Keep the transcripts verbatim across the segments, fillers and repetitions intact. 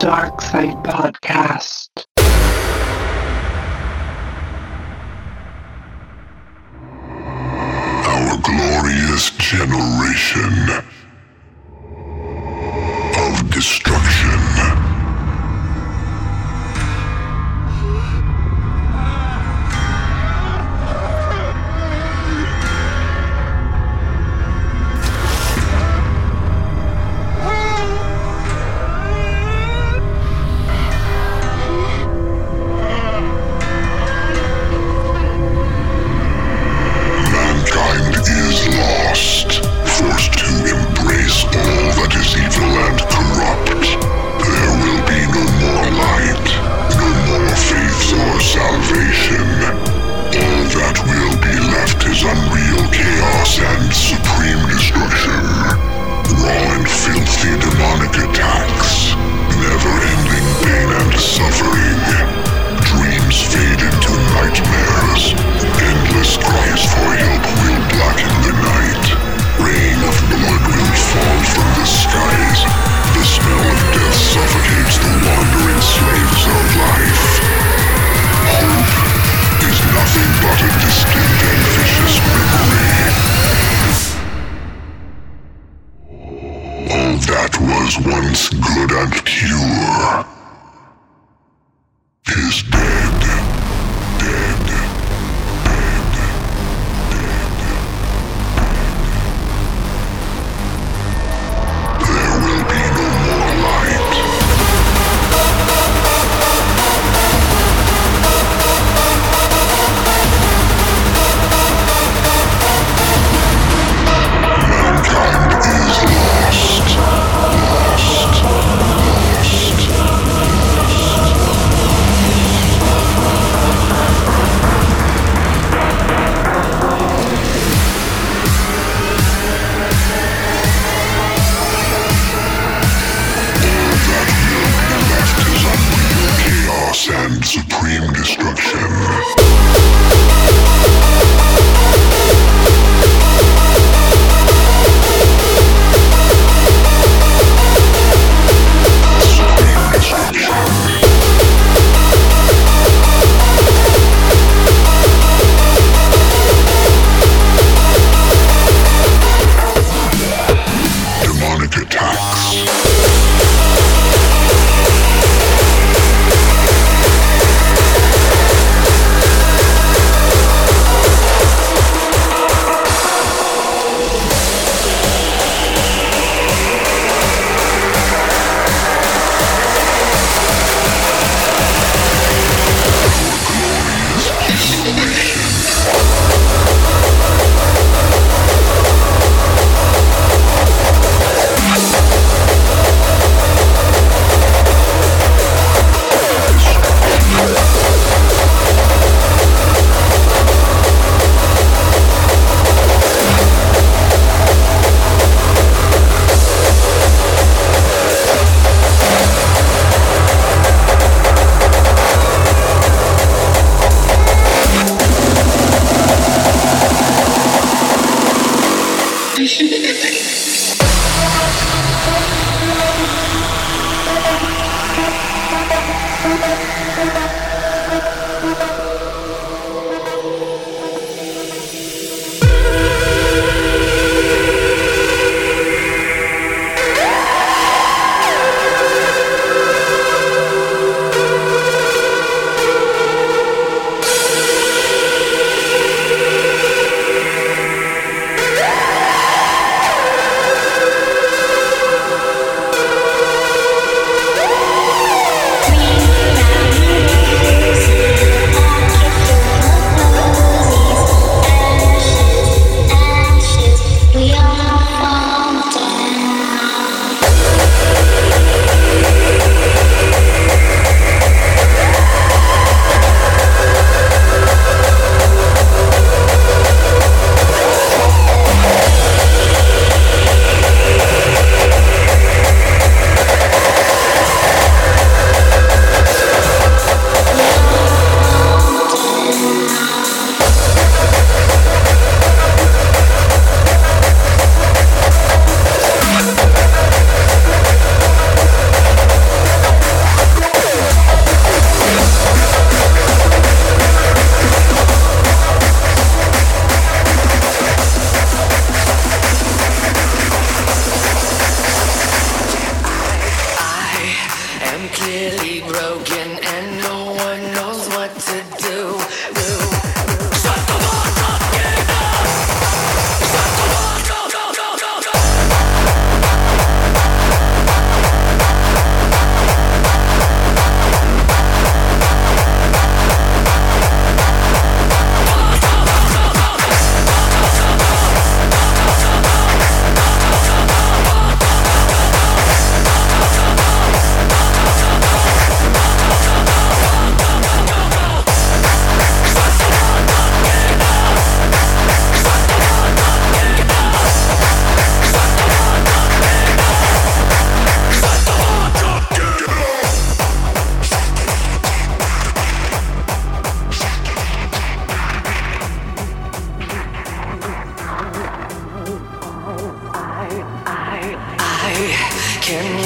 Dark Side Podcast. Our glorious generation of destruction.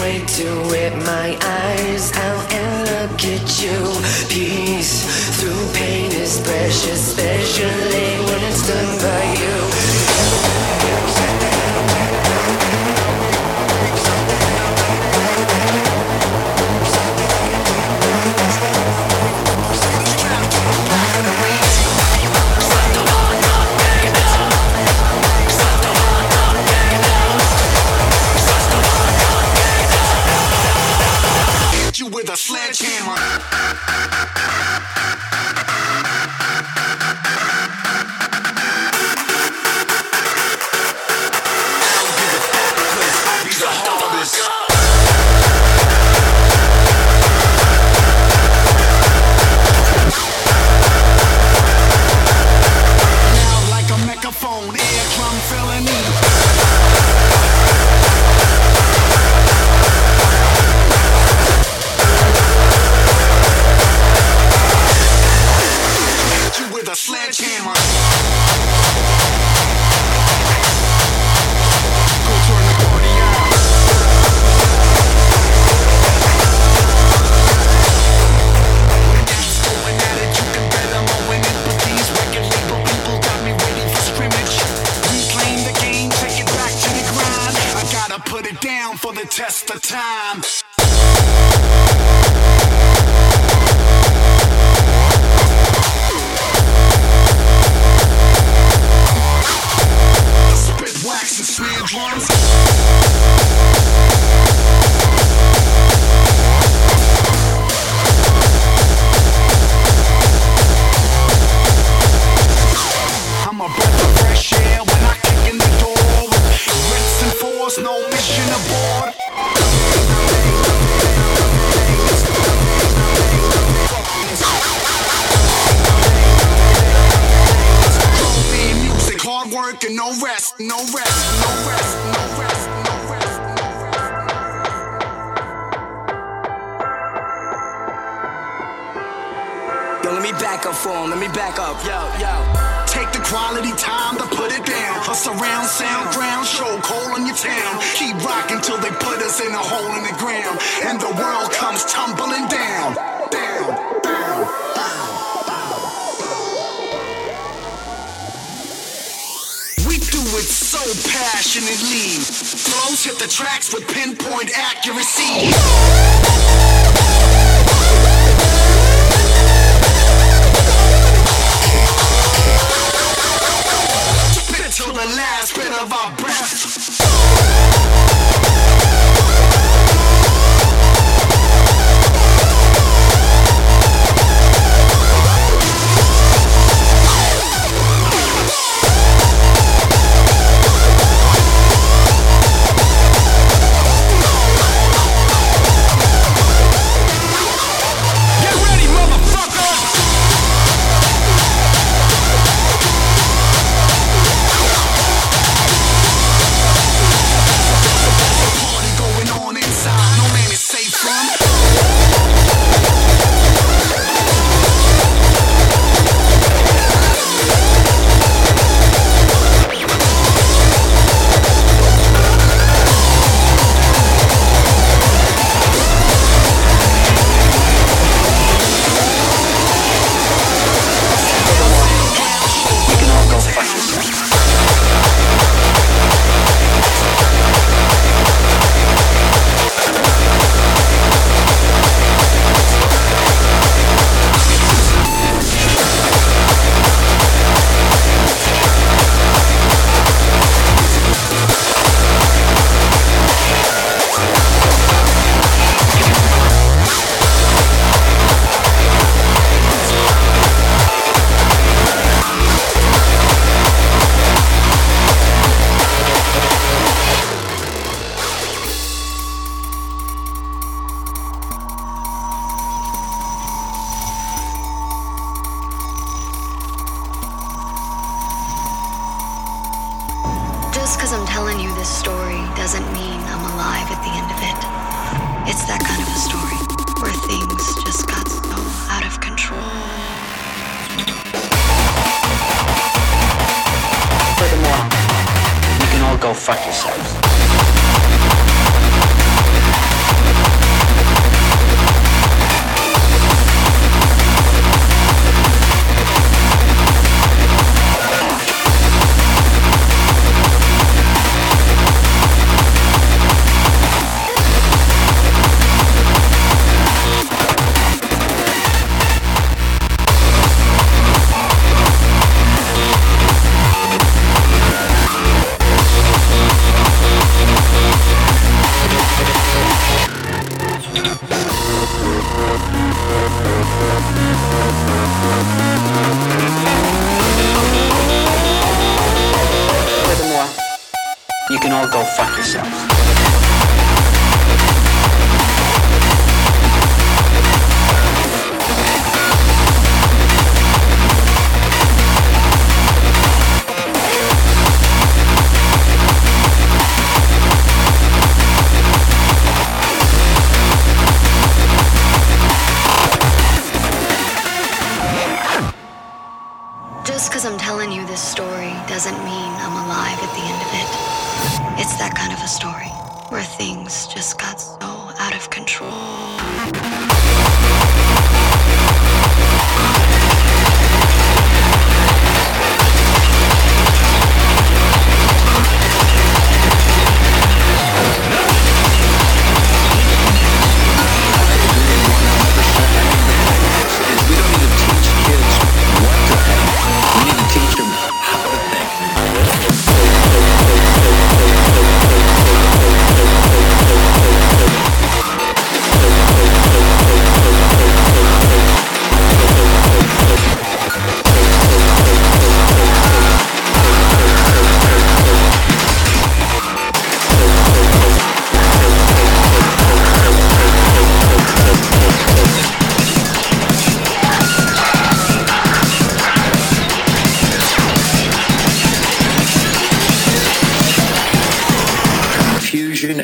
way to it, my eyes out and look at you. Peace through pain is precious, especially when it's done by you. Fuck yourselves. all go fuck yourself. Doesn't mean I'm alive at the end of it. It's that kind of a story where things just got so out of control.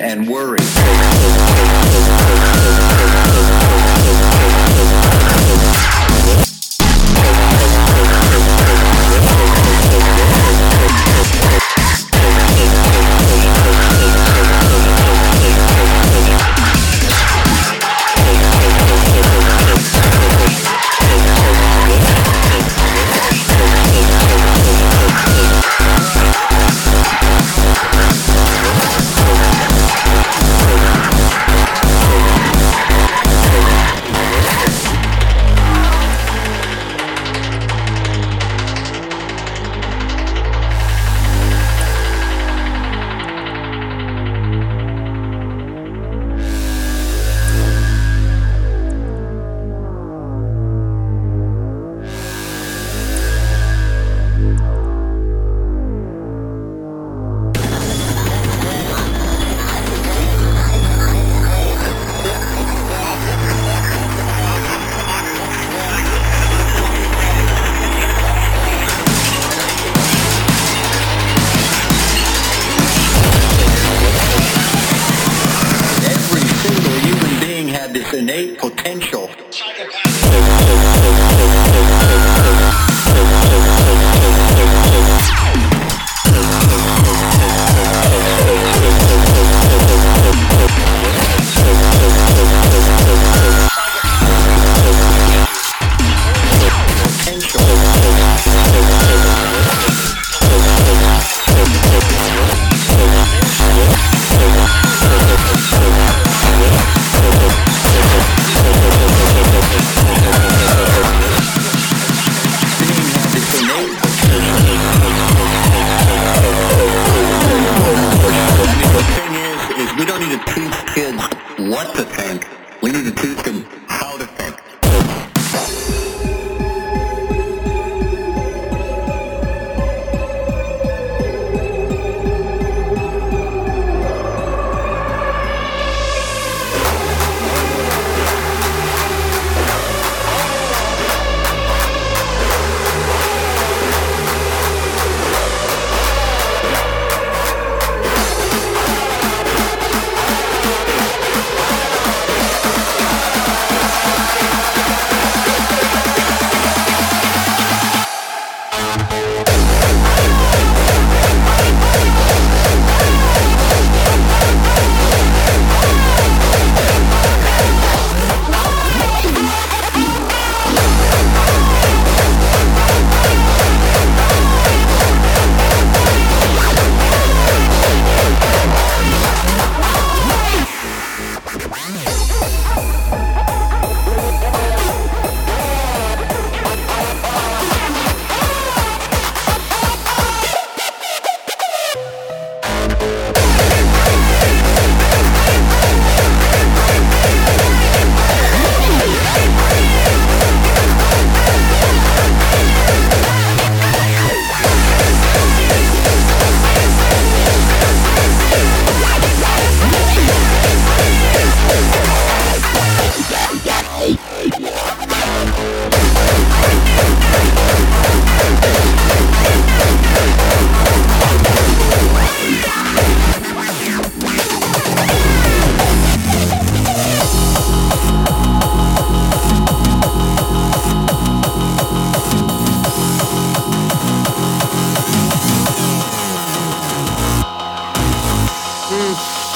And worry.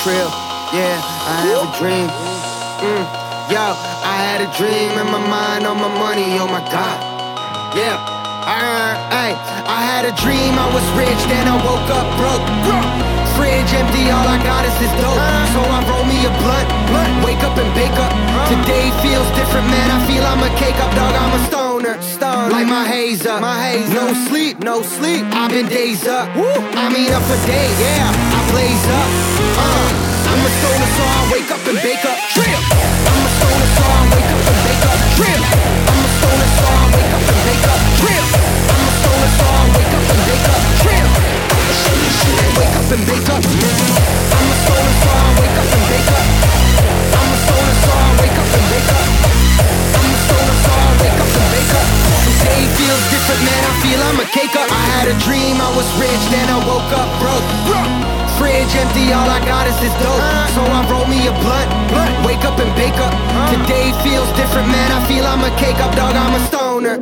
crib. Yeah, I have a dream. Mm. Yo, I had a dream in my mind on my money, oh my God. Yeah, I, I, I had a dream I was rich, then I woke up broke. Fridge empty, all I got is this dope. So I roll me a blunt, wake up and bake up. Today feels different, man, I feel I'm a cake up, dog, I'm a stoner. Like my haze up, no sleep, no sleep. I've been days up, I mean up for days, yeah, I blaze up. Uh, I'm a stoner, so I wake up and bake up. Trip. I'm a stoner, so I wake up and bake up. Trip. I'm a stoner, so I wake up and bake up. Trip. I'm a stoner, so I wake up and bake up. Trip. I'ma show you shit and wake up and bake up. I'm a stoner, so I wake up and bake up. I'm a stoner, so I wake up and bake up. I'm a stoner, so I wake up and bake up. Today feels different, man, I feel I'm a cake up. I had a dream, I was rich, then I woke up broke. Fridge empty, all I got is this dope. So I roll me a blunt, wake up and bake up. Today feels different, man, I feel I'm a cake up, dog, I'm a stoner.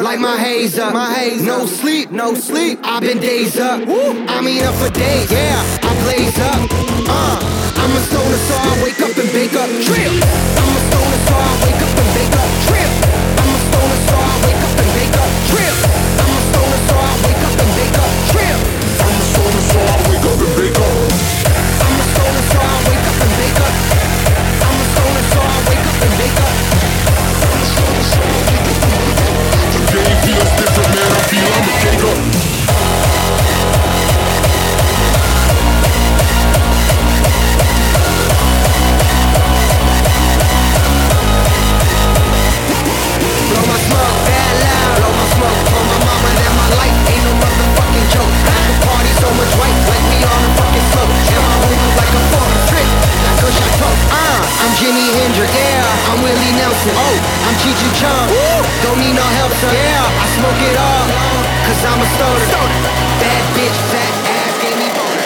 Like my haze up, no sleep, no sleep. I've been days up, I mean up for days, yeah, I blaze up. uh, I'm a stoner, so I wake up and bake up. Trip. I'm a stoner, so I wake up and bake up. Trip. I'm a stoner, so I wake up and bake up. Trip. I'm a stoner, so I wake up and bake up. Trip. I'm a stoner, so I wake up and bake up. I'm a stoner, so I wake up and bake up. I'm a stoner, so I wake up and bake up. I'm a stoner, so I wake up and bake up. Today feels different, man, I feel I'm a cake up. Blow my smoke that loud, blow my smoke for my mama, that my life ain't no motherfucking joke. The party so much white, like me on the fucking slope. And my room like a fortress, like a chateau. Uh, I'm Jimi Hendrix, yeah, I'm Willie Nelson. Oh, I'm Chi Chi Chung, don't need no help, son. Yeah, I smoke it all, cause I'm a stoner. Bad bitch, fat ass, gave me boner.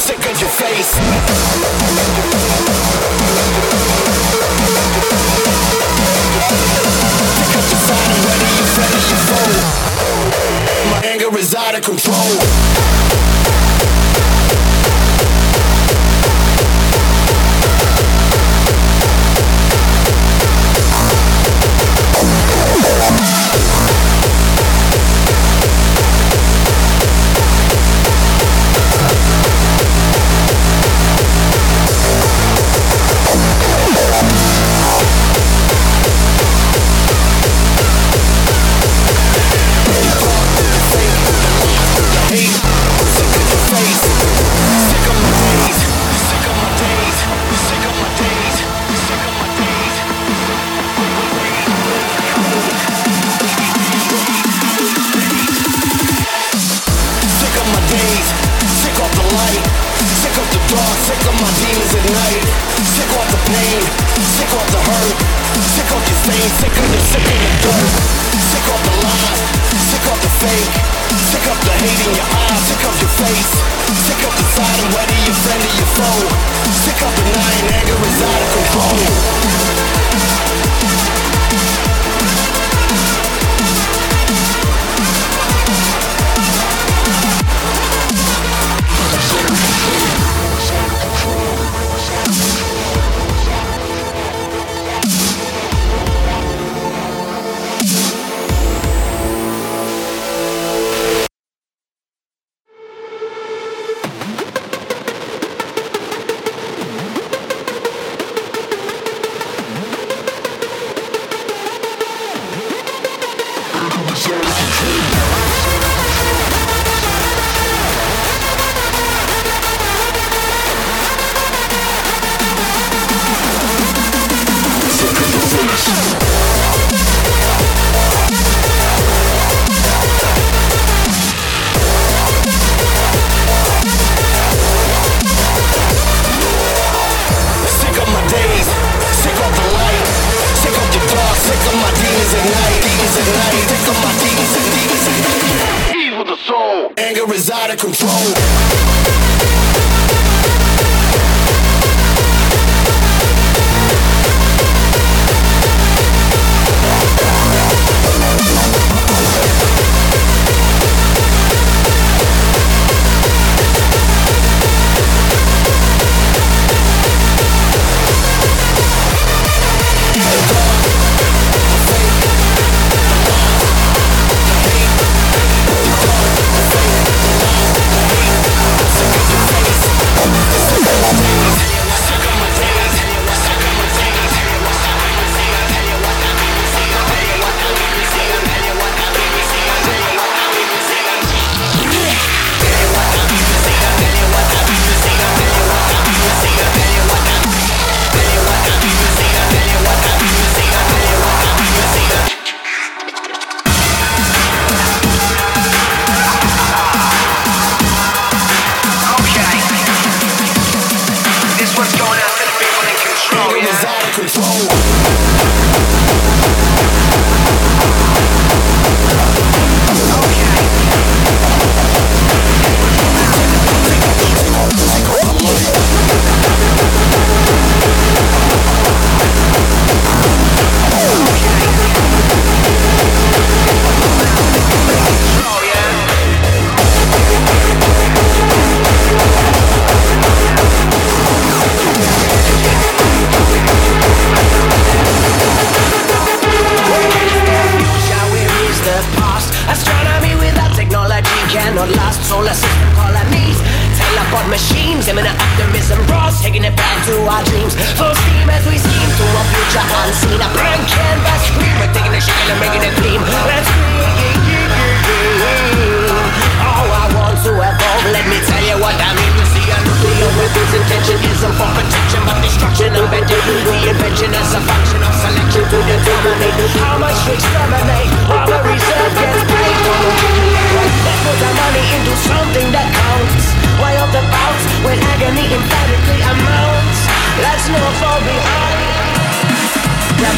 sick of your face. Pick up your side and whether you're friend or your foe, my anger is out of control.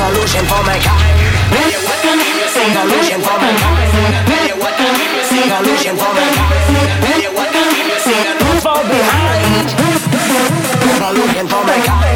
Illusion for mankind. Illusion for mankind. Illusion for mankind. Fall behind. I'm looking for my guy.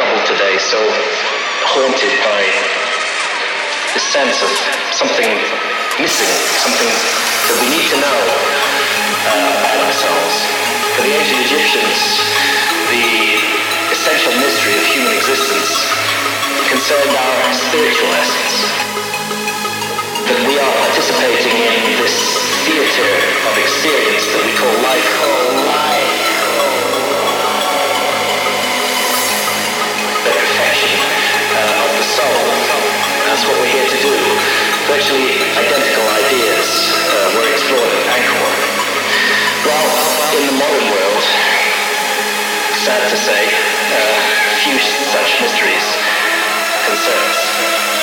troubled today, so haunted by the sense of something missing, something that we need to know uh, about ourselves. For the ancient Egyptians, the essential mystery of human existence concerned our spiritual essence, that we are participating in this theater of experience that we call life. The perfection uh, of the soul, that's what we're here to do. Virtually identical ideas uh, were explored at Angkor. Well, in the modern world, sad to say, uh, few such mysteries concern us.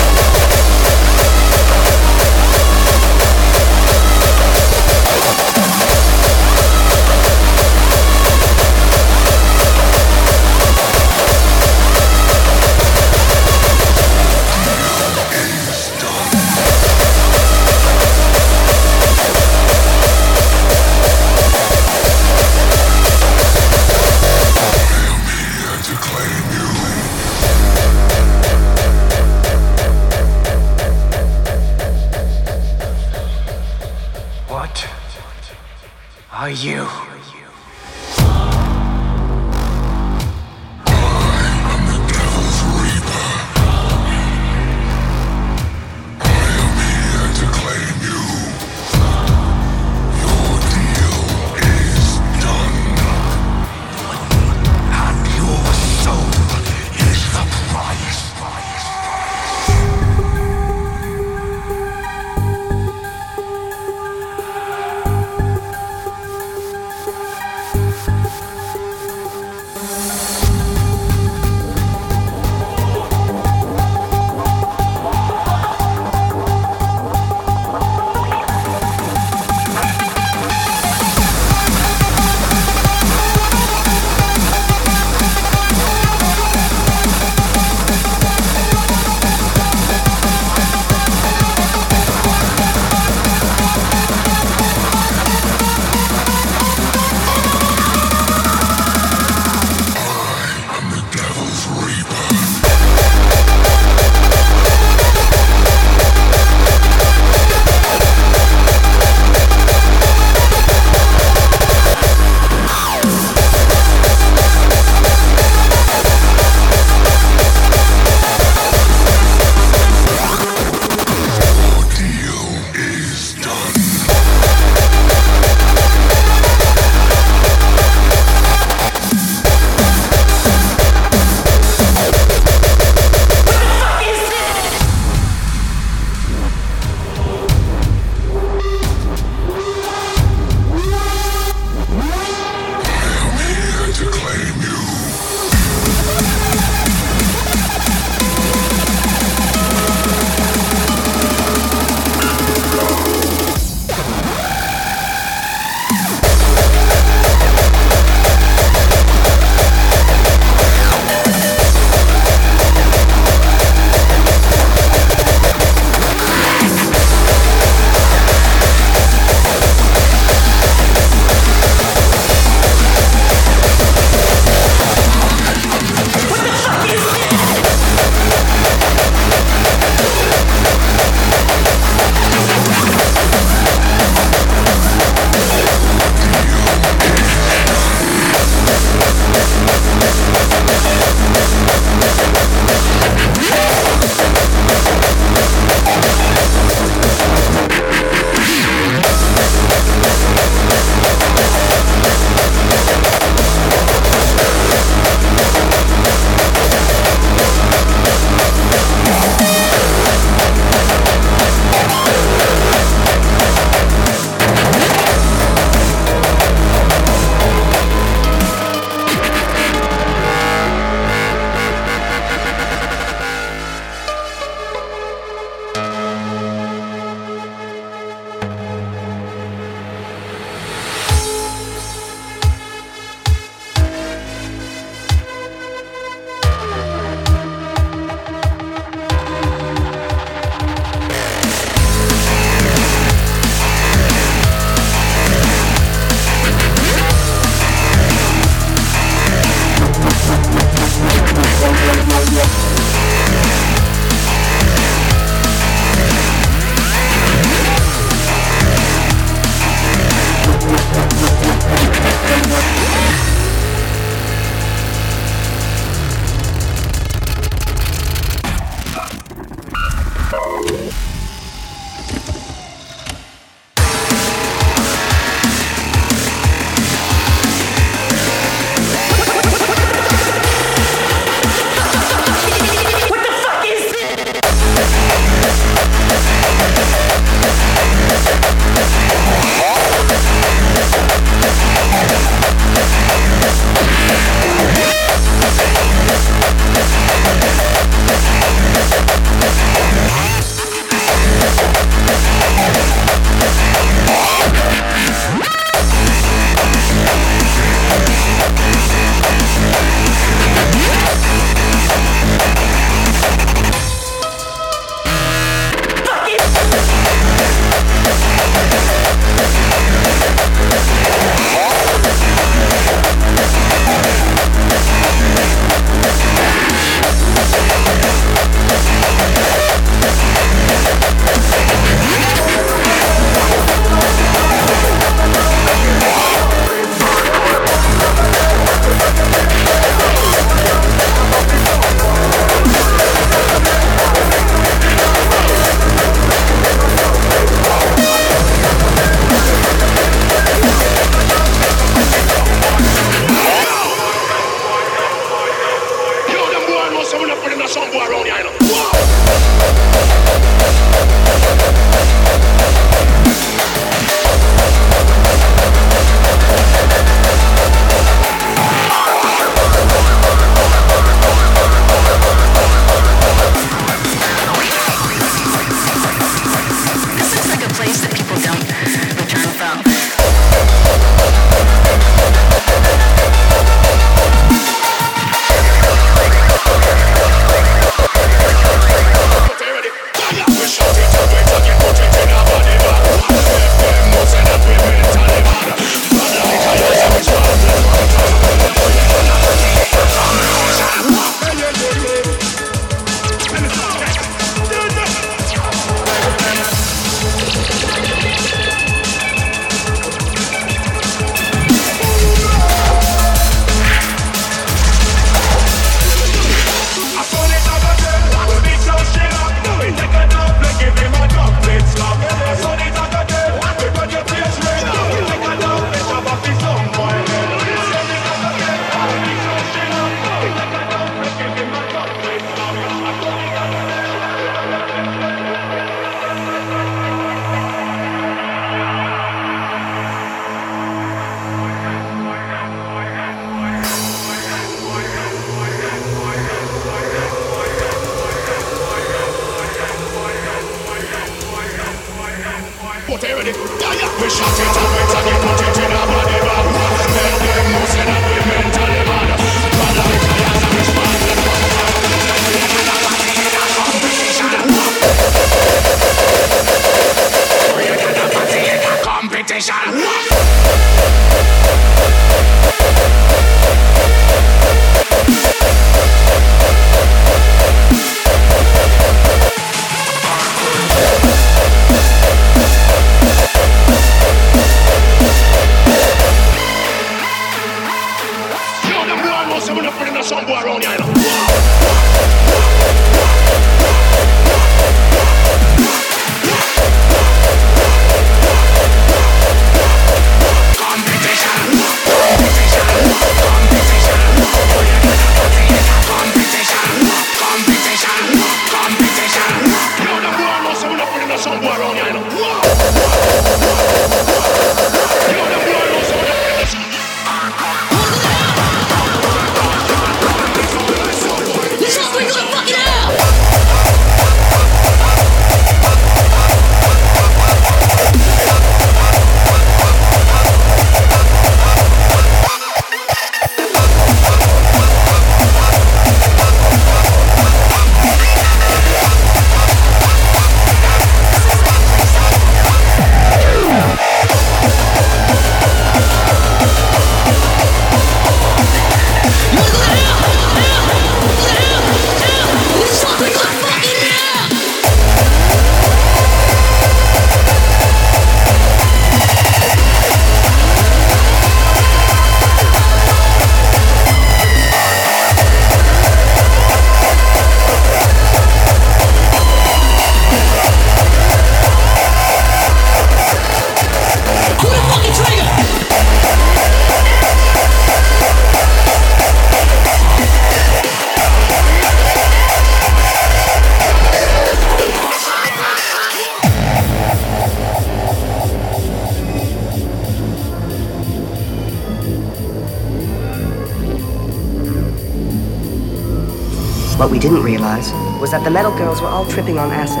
What we didn't realize was that the metal girls were all tripping on acid.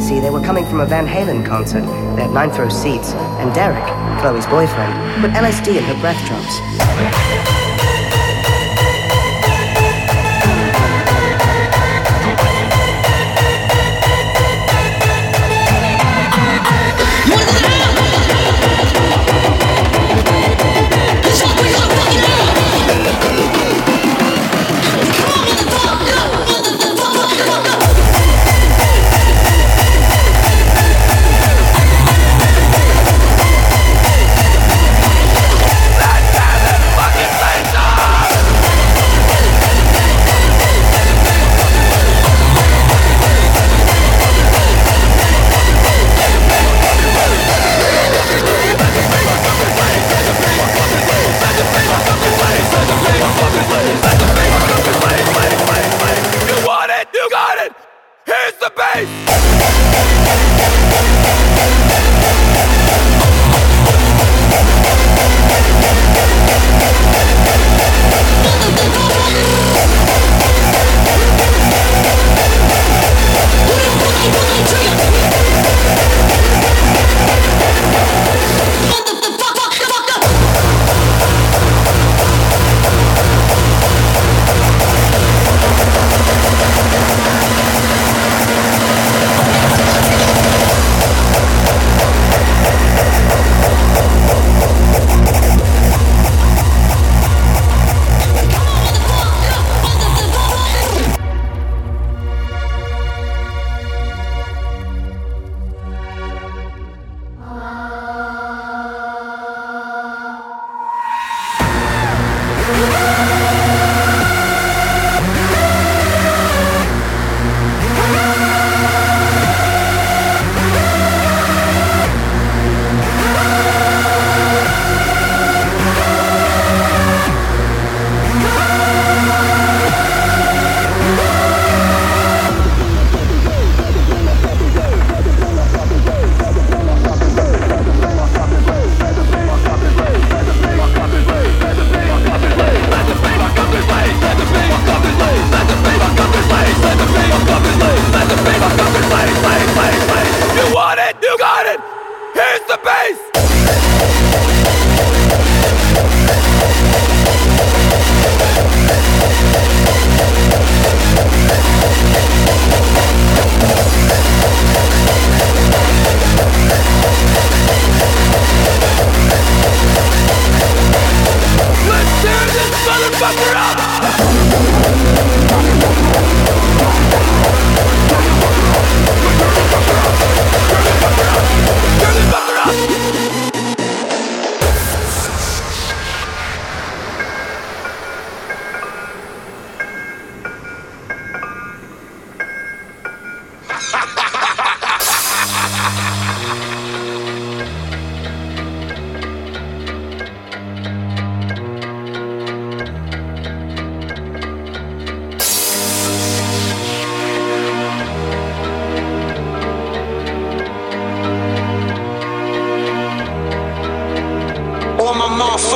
See, they were coming from a Van Halen concert. They had ninth row seats, and Derek, Chloe's boyfriend, put L S D in her breath drops.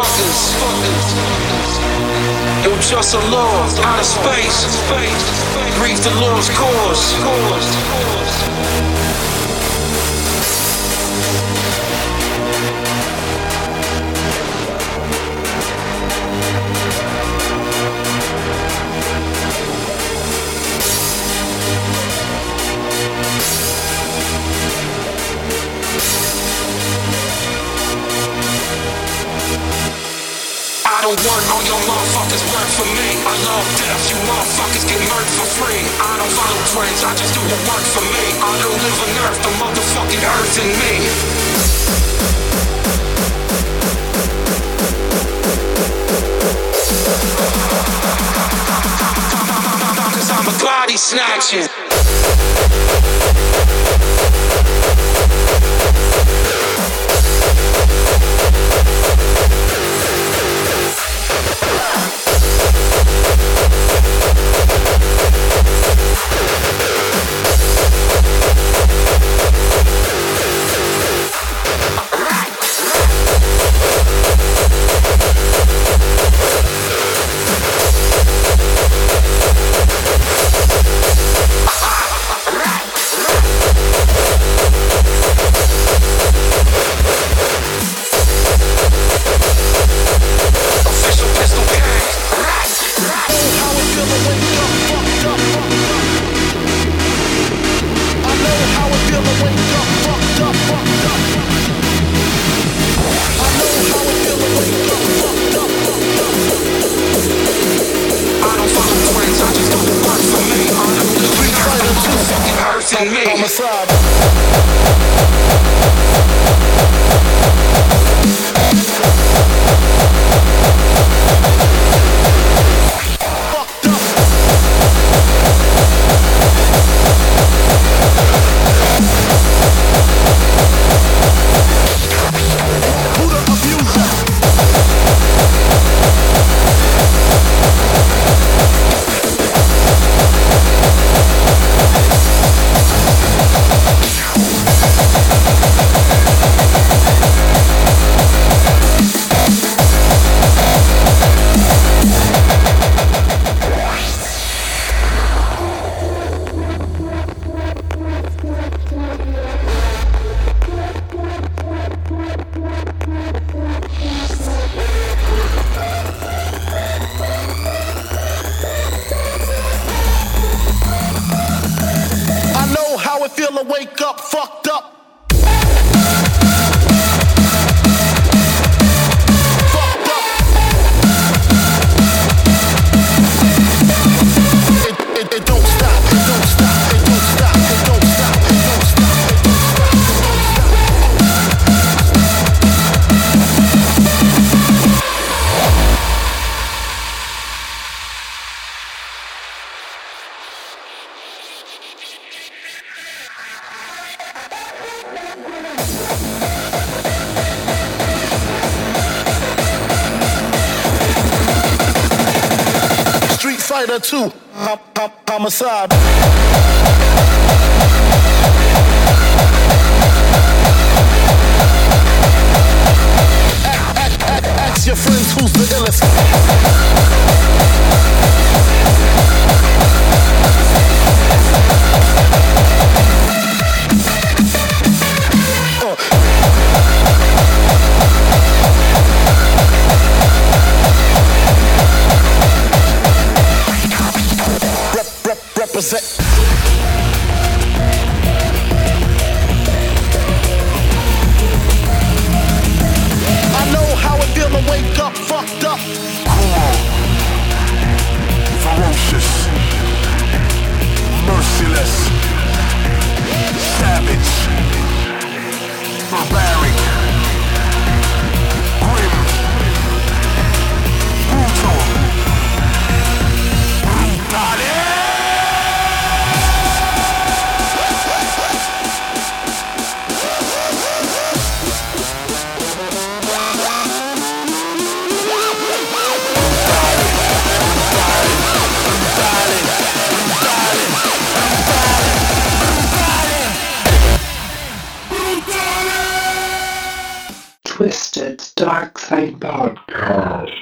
fuckers. You're just a law out of space. Breathe the law's cause. I don't want all your motherfuckers work for me. I love death, you motherfuckers get murdered for free. I don't follow trends, I just do the work for me. I don't live on earth, the motherfucking earth in me. Cause I'm a body snatching. Two, hom- hom- homicide. Ask your friends who's the illest. Represent. Dark Side Podcast.